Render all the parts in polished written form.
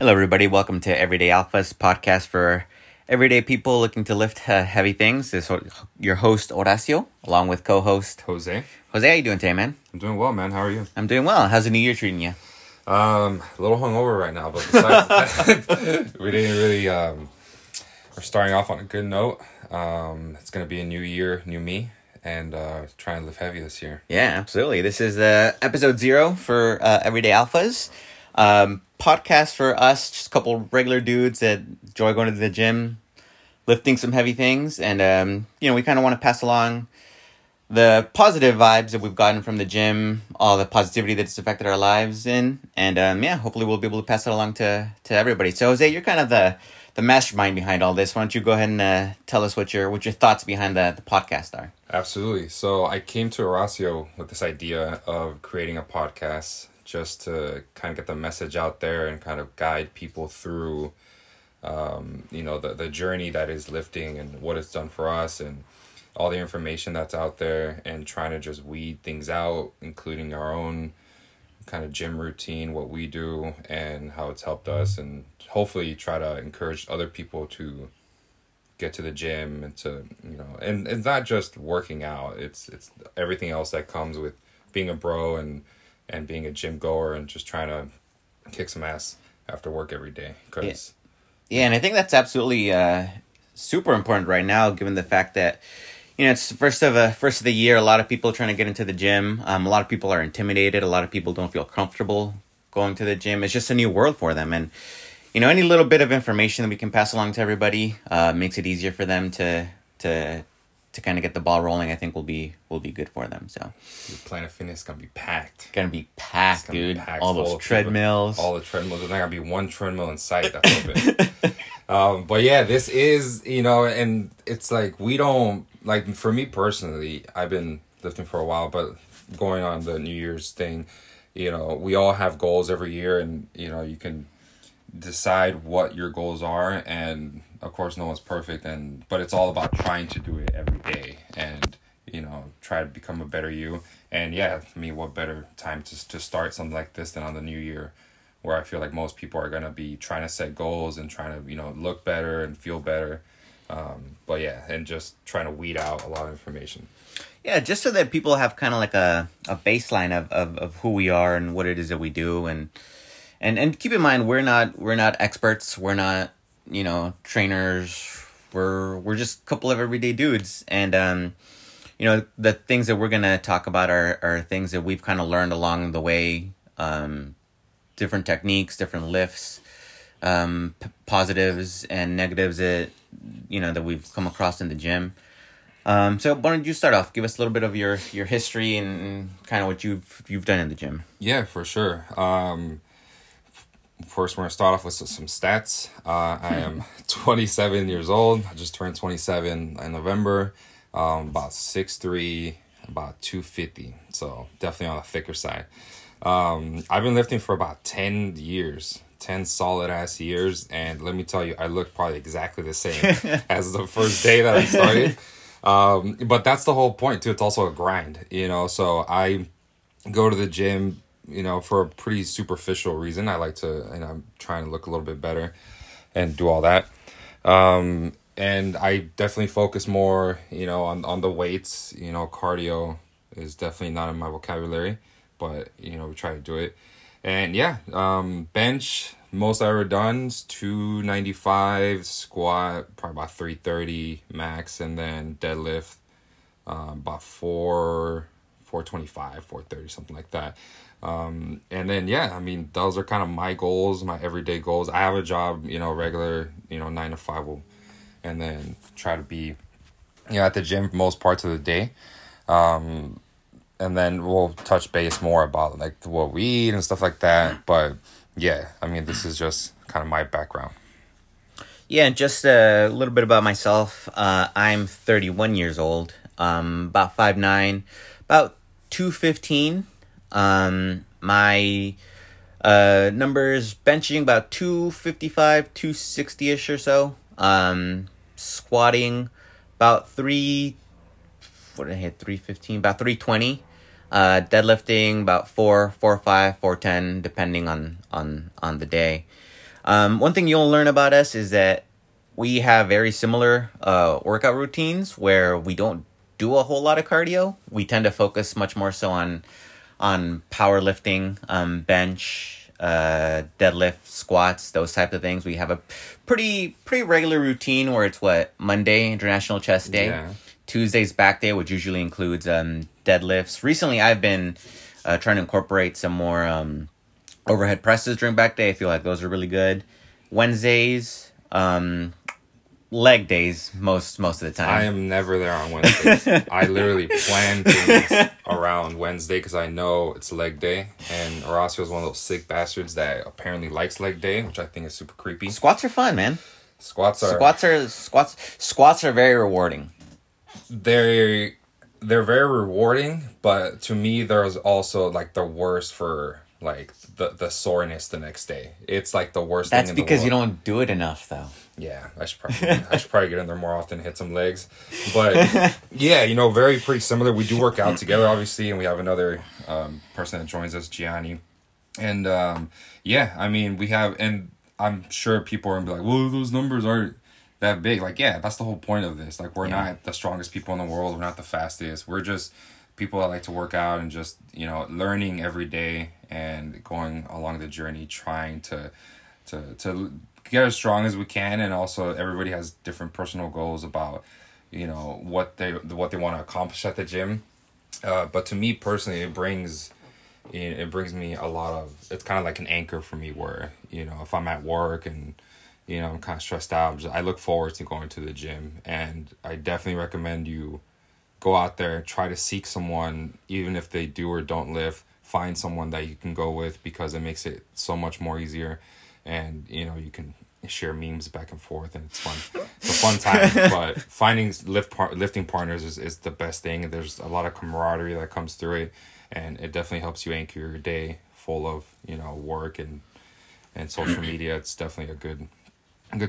Hello, everybody. Welcome to Everyday Alphas podcast for everyday people looking to lift heavy things. This is your host, Horacio, along with co-host Jose. Jose, how you doing today, man? I'm doing well, man. How are you? I'm doing well. How's the new year treating you? A little hungover right now, but besides that, we didn't really... we're starting off on a good note. It's going to be a new year, new me, and try and live heavy this year. Yeah, absolutely. This is episode 0 for Everyday Alphas. Podcast for us, just a couple regular dudes that enjoy going to the gym, lifting some heavy things, and we kind of want to pass along the positive vibes that we've gotten from the gym, all the positivity that's affected our lives in, and hopefully we'll be able to pass it along to everybody. So Jose, you're kind of the mastermind behind all this. Why don't you go ahead and tell us what your thoughts behind the podcast are? Absolutely. So I came to Horacio with this idea of creating a podcast just to kind of get the message out there and kind of guide people through, the journey that is lifting and what it's done for us and all the information that's out there, and trying to just weed things out, including our own kind of gym routine, what we do and how it's helped us, and hopefully try to encourage other people to get to the gym and to, and it's not just working out, it's everything else that comes with being a bro and being a gym goer and just trying to kick some ass after work every day. Cause... Yeah, and I think that's absolutely super important right now, given the fact that, it's the first of the year. A lot of people are trying to get into the gym. A lot of people are intimidated. A lot of people don't feel comfortable going to the gym. It's just a new world for them. And, any little bit of information that we can pass along to everybody makes it easier for them to kind of get the ball rolling, I think will be good for them. So the Planet Fitness is gonna be packed. Dude. Be packed. All those treadmills. All the treadmills. There's not gonna be one treadmill in sight. That's open. But yeah, this is and it's like we don't like. For me personally, I've been lifting for a while, but going on the New Year's thing, we all have goals every year, and you can decide what your goals are, and of course no one's perfect, but it's all about trying to do it every day and try to become a better you. And yeah, I mean, what better time to start something like this than on the new year, where I feel like most people are going to be trying to set goals and trying to look better and feel better, but yeah, and just trying to weed out a lot of information, just so that people have kind of like a baseline of who we are and what it is that we do. And keep in mind, we're not experts, we're not trainers, we're just a couple of everyday dudes, and the things that we're gonna talk about are things that we've kind of learned along the way, different techniques, different lifts, positives and negatives that that we've come across in the gym. So why don't you start off? Give us a little bit of your history and kind of what you've done in the gym. Yeah, for sure. First, we're going to start off with some stats. I am 27 years old. I just turned 27 in November. About 6'3", about 250. So definitely on the thicker side. I've been lifting for about 10 years. 10 solid-ass years. And let me tell you, I look probably exactly the same as the first day that I started. But that's the whole point, too. It's also a grind, So I go to the gym... for a pretty superficial reason. I like to, and I'm trying to look a little bit better and do all that. And I definitely focus more, on the weights. Cardio is definitely not in my vocabulary, but, we try to do it. And yeah, bench, most I've ever done is 295, squat, probably about 330 max, and then deadlift, about 425, 430, something like that. And then, those are kind of my goals, my everyday goals. I have a job, regular, 9 to 5, and then try to be, at the gym most parts of the day. And then we'll touch base more about like what we eat and stuff like that. But yeah, this is just kind of my background. Yeah. Just a little bit about myself. I'm 31 years old, about 5'9", about 215. My numbers, benching about 255, 260-ish or so. Squatting about 315, about 320. Deadlifting about 405, 410, depending on the day. One thing you'll learn about us is that we have very similar workout routines where we don't do a whole lot of cardio. We tend to focus much more so on powerlifting, bench, deadlift, squats, those type of things. We have a pretty regular routine where it's what, Monday, International Chest Day. Yeah. Tuesday's back day, which usually includes deadlifts. Recently, I've been trying to incorporate some more overhead presses during back day. I feel like those are really good. Wednesdays, leg days most of the time. I am never there on Wednesdays. I literally plan things around Wednesday because I know it's leg day, and Horacio is one of those sick bastards that apparently likes leg day, which I think is super creepy. Squats are fun, man. Squats are very rewarding. They're very rewarding, but to me there's also like the worst for like the soreness the next day. It's like the worst thing in the world. That's because you don't do it enough though. Yeah, I should probably get in there more often, hit some legs. But yeah, you know, pretty similar. We do work out together, obviously, and we have another person that joins us, Gianni. And yeah, I mean, and I'm sure people are going to be like, well, those numbers aren't that big. Like, yeah, that's the whole point of this. Like, we're not the strongest people in the world. We're not the fastest. We're just people that like to work out and just, you know, learning every day and going along the journey, trying to get as strong as we can. And also everybody has different personal goals about, you know, what they want to accomplish at the gym. But to me personally, it brings me a lot of, it's kind of like an anchor for me where, you know, if I'm at work and, you know, I'm kind of stressed out, I look forward to going to the gym. And I definitely recommend you go out there and try to seek someone, even if they do or don't lift, find someone that you can go with, because it makes it so much more easier. And, you know, you can share memes back and forth, and it's fun. It's a fun time. But finding lifting partners is the best thing. There's a lot of camaraderie that comes through it, and it definitely helps you anchor your day full of, you know, work and social media. It's definitely a good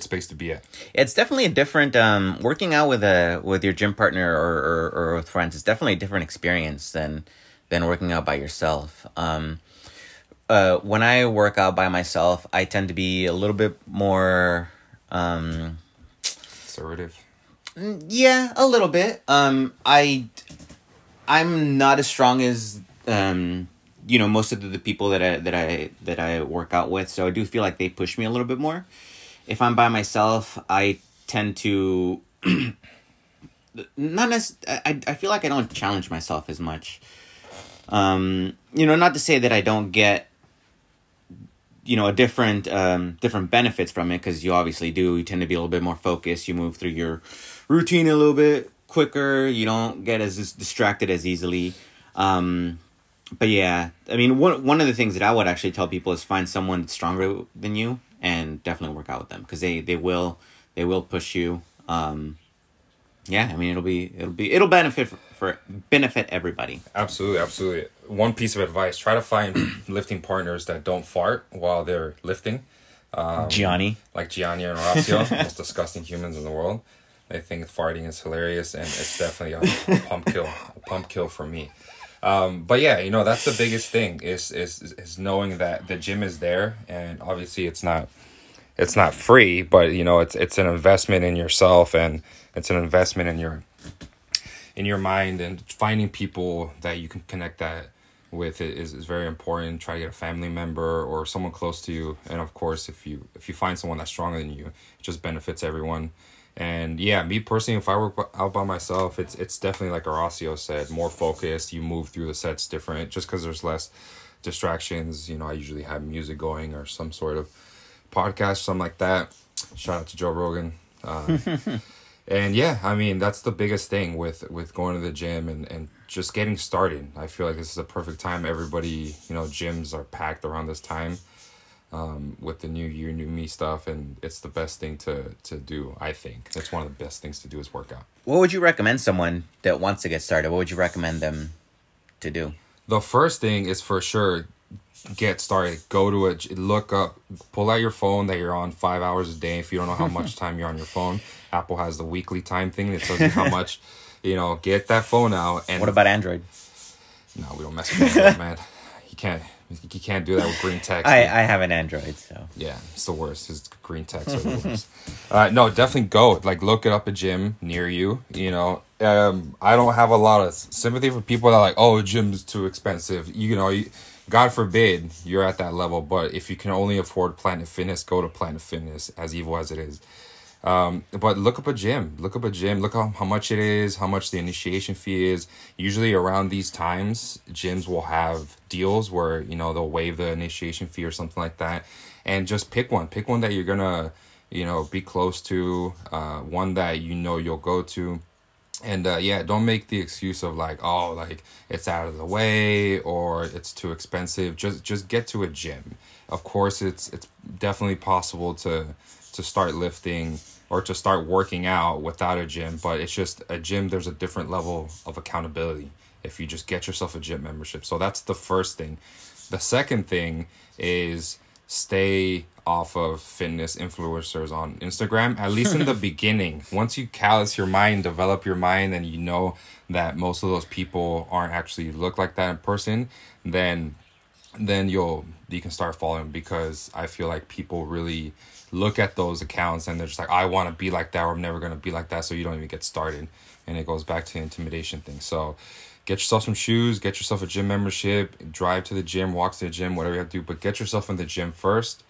space to be at. It's definitely a different working out with your gym partner or with friends. It's definitely a different experience than working out by yourself. When I work out by myself, I tend to be a little bit more assertive. Yeah, a little bit. I'm not as strong as you know, most of the people that I work out with, so I do feel like they push me a little bit more. If I'm by myself, I tend to I feel like I don't challenge myself as much. You know, not to say that I don't get, you know, a different benefits from it, because you obviously do. You tend to be a little bit more focused. You move through your routine a little bit quicker. You don't get as distracted as easily. But yeah, I mean, one of the things that I would actually tell people is find someone stronger than you and definitely work out with them, because they will push you. Yeah, I mean, it'll benefit benefit everybody. Absolutely. One piece of advice: try to find lifting partners that don't fart while they're lifting. Gianni and Horacio, the most disgusting humans in the world. They think farting is hilarious, and it's definitely a pump kill for me. But yeah, you know, that's the biggest thing is knowing that the gym is there, and obviously it's not free, but you know, it's an investment in yourself, and it's an investment in your mind, and finding people that you can connect that with is very important. Try to get a family member or someone close to you, and of course, if you find someone that's stronger than you, it just benefits everyone. And yeah, me personally, if I work out by myself, it's definitely like Horacio said, more focused. You move through the sets different, just because there's less distractions. You know, I usually have music going or some sort of podcast, something like that. Shout out to Joe Rogan. And yeah, I mean, that's the biggest thing with going to the gym and just getting started. I feel like this is a perfect time. Everybody, you know, gyms are packed around this time with the new year, new me stuff. And it's the best thing to do, I think. That's one of the best things to do is work out. What would you recommend someone that wants to get started? What would you recommend them to do? The first thing is for sure, get started. Go to it. Look up. Pull out your phone that you're on 5 hours a day. If you don't know how much time you're on your phone, Apple has the weekly time thing that tells you how much. You know, get that phone out. And what about Android? No, we don't mess with Android, man. You can't. You can't do that with green text. I have an Android, so. Yeah, it's the worst. His green texts are the worst. No, definitely go. Like, look it up a gym near you, you know. I don't have a lot of sympathy for people that are like, oh, gym's too expensive. You know, God forbid you're at that level. But if you can only afford Planet Fitness, go to Planet Fitness, as evil as it is. But look up a gym. Look how much it is, how much the initiation fee is. Usually around these times, gyms will have deals where, you know, they'll waive the initiation fee or something like that. And just pick one that you're going to, you know, be close to, one that you know you'll go to. And yeah, don't make the excuse of like, oh, like it's out of the way or it's too expensive. Just get to a gym. Of course, it's definitely possible to start lifting or to start working out without a gym, but it's just a gym. There's a different level of accountability if you just get yourself a gym membership. So that's the first thing. The second thing is stay off of fitness influencers on Instagram, at least in the beginning. Once you callous your mind, develop your mind, and you know that most of those people aren't actually look like that in person, then you can start following, because I feel like people really look at those accounts and they're just like, I want to be like that, or I'm never going to be like that. So you don't even get started, and it goes back to the intimidation thing. So get yourself some shoes, get yourself a gym membership, drive to the gym, walk to the gym, whatever you have to do, but get yourself in the gym first.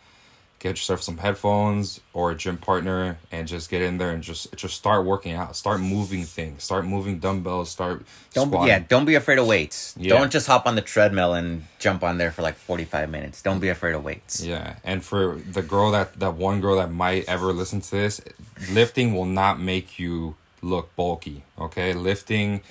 Get yourself some headphones or a gym partner and just get in there and just start working out. Start moving things. Start moving dumbbells. Squatting. Yeah, don't be afraid of weights. Yeah. Don't just hop on the treadmill and jump on there for like 45 minutes. Don't be afraid of weights. Yeah, and for the girl that one girl that might ever listen to this, lifting will not make you look bulky, okay? Lifting...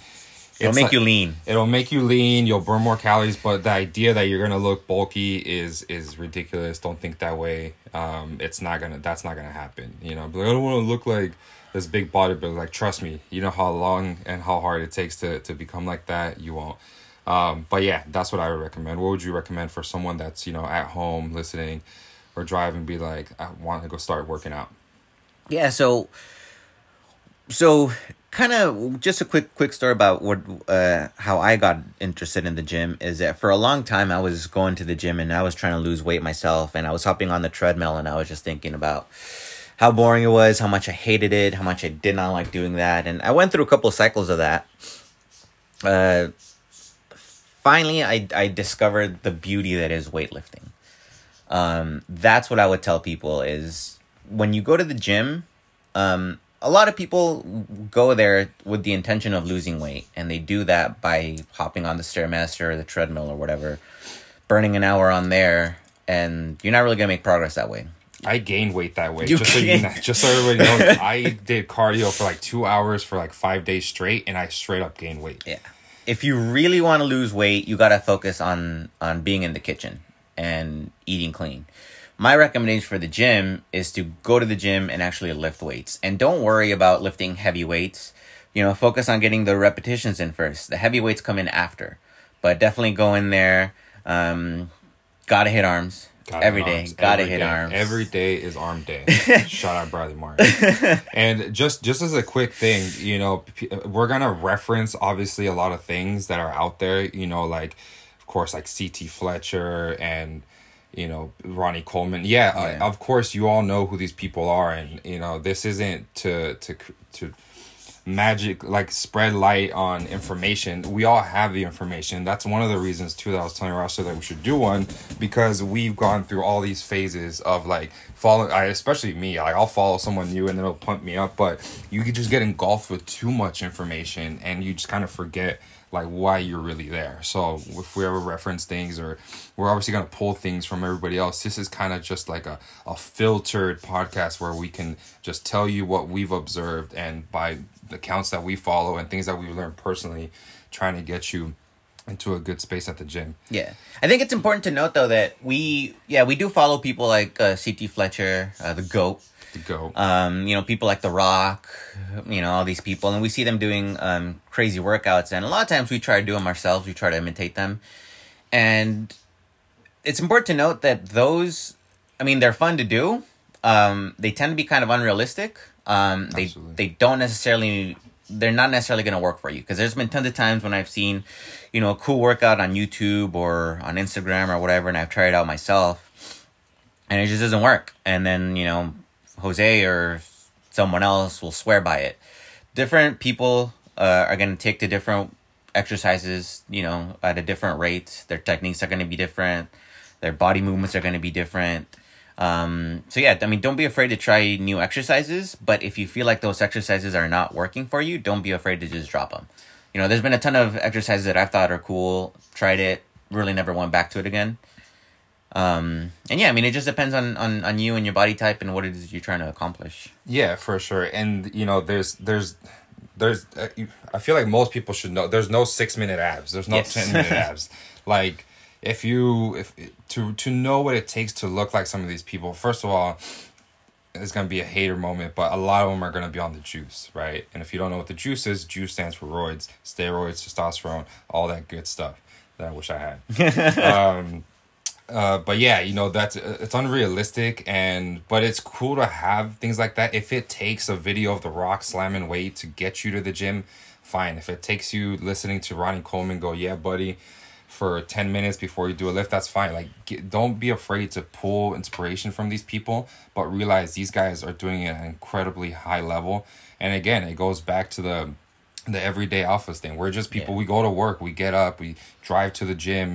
It'll make you lean. It'll make you lean. You'll burn more calories. But the idea that you're going to look bulky is ridiculous. Don't think that way. That's not going to happen. You know, but I don't want to look like this big bodybuilder. Like, trust me, you know how long and how hard it takes to become like that. You won't. But yeah, that's what I would recommend. What would you recommend for someone that's, you know, at home listening or driving, be like, I want to go start working out? Yeah. So kind of just a quick story about what how I got interested in the gym is that for a long time I was going to the gym and I was trying to lose weight myself, and I was hopping on the treadmill and I was just thinking about how boring it was, how much I hated it, how much I did not like doing that. And I went through a couple of cycles of that. Finally, I discovered the beauty that is weightlifting. That's what I would tell people is when you go to the gym, a lot of people go there with the intention of losing weight, and they do that by hopping on the Stairmaster or the treadmill or whatever, burning an hour on there, and you're not really going to make progress that way. I gained weight that way. Just so everybody knows, I did cardio for like 2 hours for like 5 days straight, and I straight up gained weight. Yeah. If you really want to lose weight, you got to focus on being in the kitchen and eating clean. My recommendation for the gym is to go to the gym and actually lift weights. And don't worry about lifting heavy weights. You know, focus on getting the repetitions in first. The heavy weights come in after. But definitely go in there. Gotta hit arms. Every day is arm day. Shout out Bradley Martin. And just as a quick thing, you know, we're going to reference, obviously, a lot of things that are out there. You know, like, of course, like C.T. Fletcher and... you know, Ronnie Coleman. Yeah. Of course, you all know who these people are. And, you know, this isn't to magic, like, spread light on information. We all have the information. That's one of the reasons, too, that I was telling Horacio that we should do one, because we've gone through all these phases of, like, especially me. Like, I'll follow someone new and it'll pump me up. But you could just get engulfed with too much information and you just kind of forget, like, why you're really there. So if we ever reference things, or we're obviously going to pull things from everybody else, this is kind of just like a filtered podcast where we can just tell you what we've observed, and by the accounts that we follow and things that we've learned personally, trying to get you into a good space at the gym. Yeah. I think it's important to note, though, that we do follow people like C.T. Fletcher, the GOAT. You know, people like The Rock, you know, all these people, and we see them doing crazy workouts, and a lot of times we try to do them ourselves, we try to imitate them. And it's important to note that those, I mean, they're fun to do, they tend to be kind of unrealistic, they don't necessarily they're not necessarily going to work for you. Because there's been tons of times when I've seen, you know, a cool workout on YouTube or on Instagram or whatever, and I've tried it out myself, and it just doesn't work. And then, you know, Jose or someone else will swear by it. Different people are going to take to different exercises, you know, at a different rate. Their techniques are going to be different. Their body movements are going to be different. So yeah, I mean, don't be afraid to try new exercises, but if you feel like those exercises are not working for you, don't be afraid to just drop them. You know, there's been a ton of exercises that I've thought are cool, tried it, really never went back to it again. And yeah, I mean, it just depends on you and your body type and what it is you're trying to accomplish. Yeah, for sure. And you know, there's I feel like most people should know there's no 6-minute abs. There's no 10-minute abs. Like, If to know what it takes to look like some of these people, first of all, it's going to be a hater moment, but a lot of them are going to be on the juice, right? And if you don't know what the juice is, juice stands for roids, steroids, testosterone, all that good stuff that I wish I had. But yeah, you know, that's, it's unrealistic, but it's cool to have things like that. If it takes a video of The Rock slamming weight to get you to the gym, fine. If it takes you listening to Ronnie Coleman go, yeah, buddy, for 10 minutes before you do a lift, that's fine. Like, don't be afraid to pull inspiration from these people, but realize these guys are doing it at an incredibly high level. And again, it goes back to the everyday alphas thing. We're just people. Yeah. We go to work, we get up, we drive to the gym,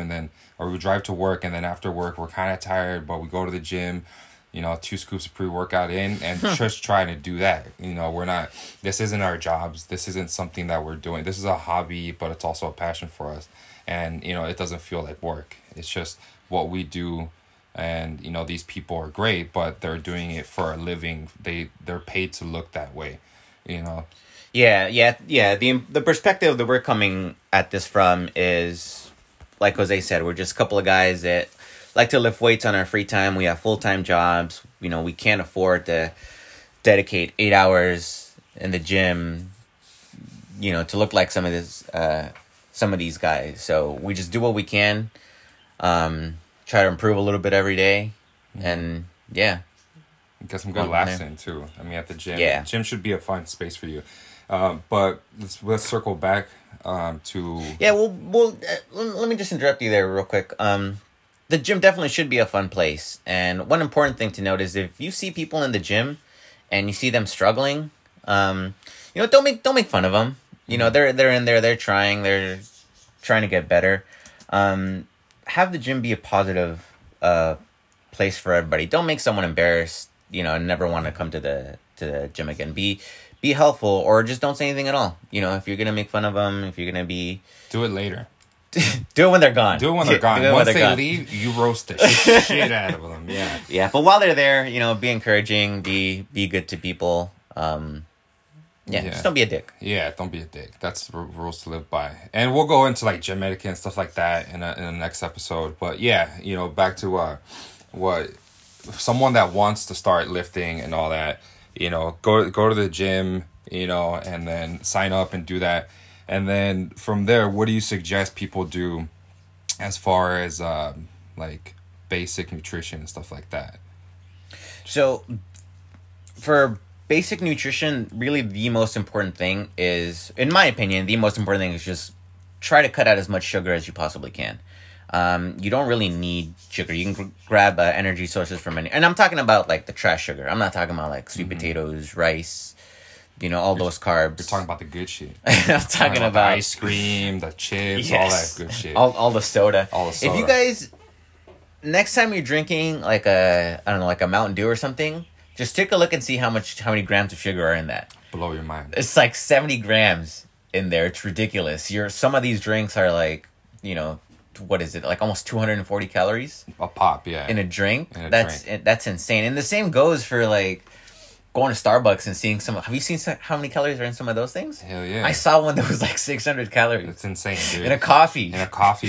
we drive to work, and then after work we're kind of tired, but we go to the gym, you know, 2 scoops of pre-workout in, and just trying to do that. You know, this isn't our jobs. This isn't something that we're doing. This is a hobby, but it's also a passion for us. And, you know, it doesn't feel like work. It's just what we do. And, you know, these people are great, but they're doing it for a living. They're paid to look that way, you know? Yeah. The perspective that we're coming at this from is, like Jose said, we're just a couple of guys that like to lift weights on our free time. We have full-time jobs. You know, we can't afford to dedicate 8 hours in the gym, you know, to look like some of these guys. So we just do what we can, try to improve a little bit every day, and yeah, get some good laughs in too. I mean, at the gym, gym should be a fun space for you. But let's circle back to let me just interrupt you there real quick. The gym definitely should be a fun place, and one important thing to note is if you see people in the gym and you see them struggling, you know, don't make fun of them. You know, they're in there, they're trying to get better. Have the gym be a positive place for everybody. Don't make someone embarrassed, you know, and never want to come to the gym again. Be helpful, or just don't say anything at all. You know, if you're going to make fun of them, if you're going to be... Do it later. Do it when they're gone. Once they leave, you roast the shit out of them. Yeah. Yeah, but while they're there, you know, be encouraging, be good to people. Yeah, just don't be a dick. Yeah, don't be a dick. That's the rules to live by. And we'll go into, like, gym etiquette and stuff like that in the next episode. But, yeah, you know, back to what someone that wants to start lifting and all that, you know, go to the gym, you know, and then sign up and do that. And then from there, what do you suggest people do as far as, like, basic nutrition and stuff like that? So, for... basic nutrition, really the most important thing is, in my opinion, just try to cut out as much sugar as you possibly can. You don't really need sugar. You can grab energy sources from any... And I'm talking about, like, the trash sugar. I'm not talking about, like, sweet potatoes, rice, you know, all those carbs. You're talking about the good shit. I'm talking about... the ice cream, the chips, all that good shit. All the soda. If you guys... Next time you're drinking, like, a Mountain Dew or something... Just take a look and see how many grams of sugar are in that. Blow your mind. It's like 70 grams in there. It's ridiculous. Some of these drinks are like, you know, what is it? Like almost 240 calories a pop, yeah. In a drink. That's insane. And the same goes for like going to Starbucks and seeing some. Have you seen how many calories are in some of those things? Hell yeah! I saw one that was like 600 calories. It's insane, dude. In a coffee,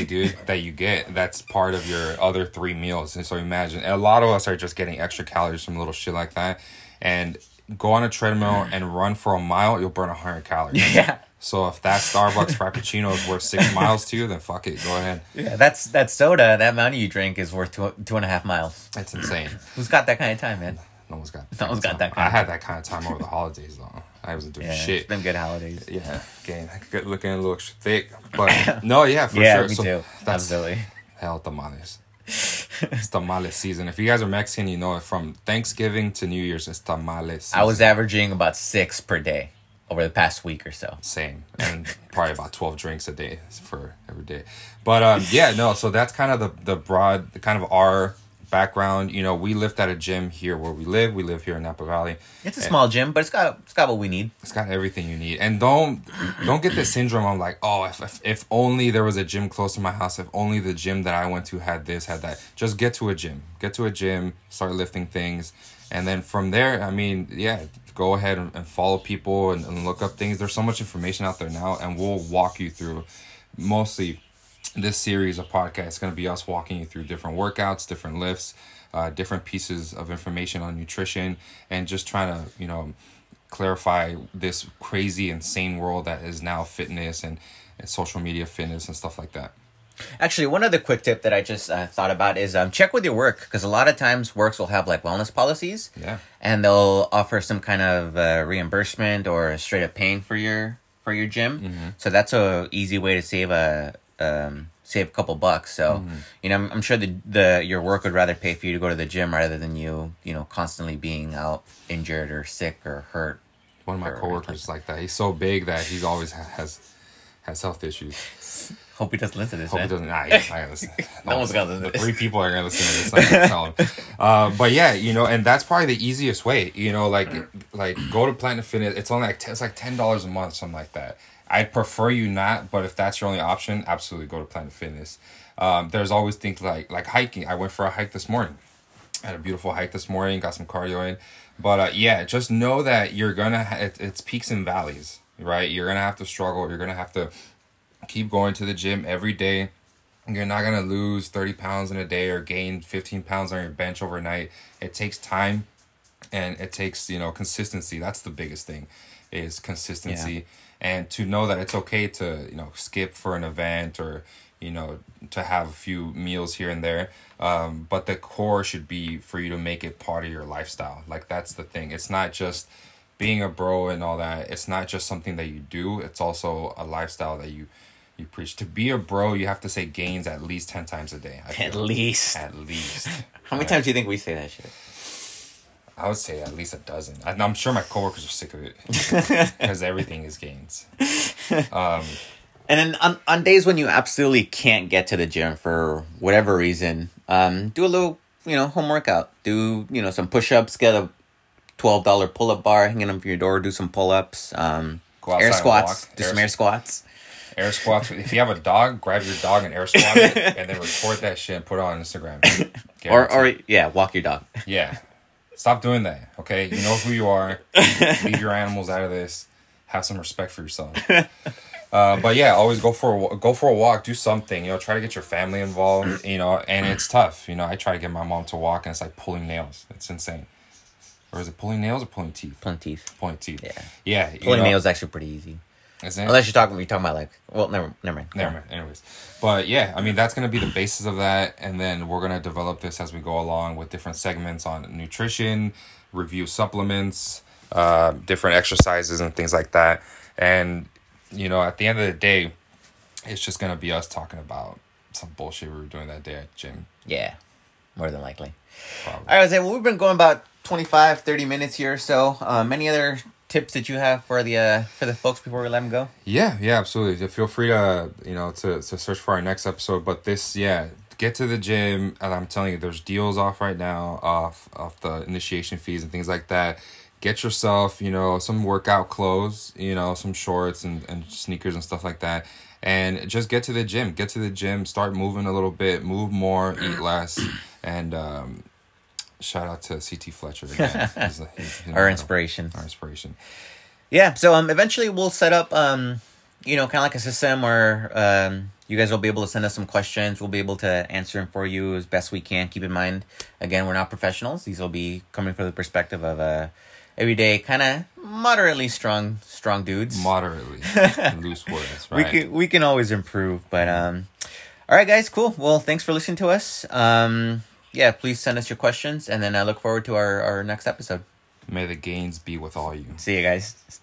dude, that you get. That's part of your other 3 meals. And so imagine, and a lot of us are just getting extra calories from little shit like that. And go on a treadmill and run for a mile, you'll burn 100 calories. Yeah. So if that Starbucks Frappuccino is worth 6 miles to you, then fuck it, go ahead. Yeah, that soda, that Mountain you drink is worth 2.5 miles. That's insane. Who's got that kind of time, man? No one's got that kind of time. I had that kind of time over the holidays, though. I wasn't doing shit. It's been good holidays. Yeah, again, looking a little thick, but no, yeah, for sure. Yeah, me so too. That's absolutely. Hell, tamales. It's tamale season. If you guys are Mexican, you know it. From Thanksgiving to New Year's, it's tamale season. I was averaging about 6 per day over the past week or so. Same. And probably about 12 drinks a day for every day. But yeah, no, so that's kind of the broad, the kind of our background. You know, we lift at a gym here where we live. We live here in Napa Valley. It's a small gym, but it's got what we need. It's got everything you need. And don't get this syndrome of like, oh, if only there was a gym close to my house. If only the gym that I went to had this, had that. Just get to a gym. Get to a gym. Start lifting things. And then from there, I mean, yeah, go ahead and follow people and look up things. There's so much information out there now, and we'll walk you through mostly this series of podcasts. It's going to be us walking you through different workouts, different lifts, different pieces of information on nutrition, and just trying to, you know, clarify this crazy, insane world that is now fitness and social media fitness and stuff like that. Actually, one other quick tip that I just thought about is check with your work, because a lot of times works will have like wellness policies, and they'll offer some kind of reimbursement or straight up paying for your gym. Mm-hmm. So that's a easy way to save a couple bucks. So you know, I'm sure your work would rather pay for you to go to the gym rather than you know constantly being out injured or sick or hurt. One of my coworkers is like that. He's so big that he's always has health issues. Hope he doesn't listen to this. Hope he doesn't. Nah, I listen. No one's gonna listen to this. Three people are gonna listen to this. I tell them. But yeah, you know, and that's probably the easiest way. You know, like go to Planet Fitness. It's only like it's like $10 a month, something like that. I'd prefer you not, but if that's your only option, absolutely go to Planet Fitness. There's always things like hiking. I went for a hike this morning. I had a beautiful hike this morning. Got some cardio in. But yeah, just know that you're gonna. It's peaks and valleys, right? You're gonna have to struggle. You're gonna have to keep going to the gym every day. You're not gonna lose 30 pounds in a day or gain 15 pounds on your bench overnight. It takes time, and it takes, you know, consistency. That's the biggest thing, is consistency. Yeah. And to know that it's okay to, you know, skip for an event or, you know, to have a few meals here and there. But the core should be for you to make it part of your lifestyle. Like, that's the thing. It's not just being a bro and all that. It's not just something that you do. It's also a lifestyle that you preach. To be a bro, you have to say gains at least 10 times a day. At least. How many times do you think we say that shit? I would say at least a dozen. I'm sure my coworkers are sick of it, because everything is gains. And then on days when you absolutely can't get to the gym for whatever reason, do a little, you know, home workout. Do, you know, some push-ups. Get a $12 pull-up bar. Hang it up your door. Do some pull-ups. Go outside, air squats. Do some air squats. Air squats. If you have a dog, grab your dog and air squat it, and then record that shit and put it on Instagram. Or yeah, walk your dog. Yeah. Stop doing that, okay? You know who you are. Leave your animals out of this. Have some respect for yourself. But yeah, always go for a walk. Do something. You know, try to get your family involved. You know, and it's tough. You know, I try to get my mom to walk, and it's like pulling nails. It's insane. Or is it pulling nails or pulling teeth? Pulling teeth. Yeah. Yeah. Pulling nails is actually pretty easy. Isn't it? Unless you're talking about like, well, never mind. Anyways, but yeah, I mean, that's going to be the basis of that, and then we're going to develop this as we go along with different segments on nutrition, review supplements, different exercises and things like that. And you know, at the end of the day, it's just going to be us talking about some bullshit we were doing that day at the gym. Yeah, more than likely. Probably. All right, Jose, well, we've been going about 25, 30 minutes here or so. Many other tips that you have for the folks before we let them go? Yeah, absolutely. Feel free to, you know, to search for our next episode. But this, yeah, get to the gym, and I'm telling you, there's deals off right now, off the initiation fees and things like that. Get yourself, you know, some workout clothes, you know, some shorts and sneakers and stuff like that, and just get to the gym. Get to the gym. Start moving a little bit. Move more. Eat less. And shout out to C.T. Fletcher again. He's our inspiration. Yeah, so eventually we'll set up, you know, kind of like a system where you guys will be able to send us some questions. We'll be able to answer them for you as best we can. Keep in mind, again, we're not professionals. These will be coming from the perspective of everyday, kind of moderately strong dudes. Moderately. Loose words, right? We can always improve, but all right, guys, cool. Well, thanks for listening to us. Yeah, please send us your questions, and then I look forward to our next episode. May the gains be with all you. See you guys.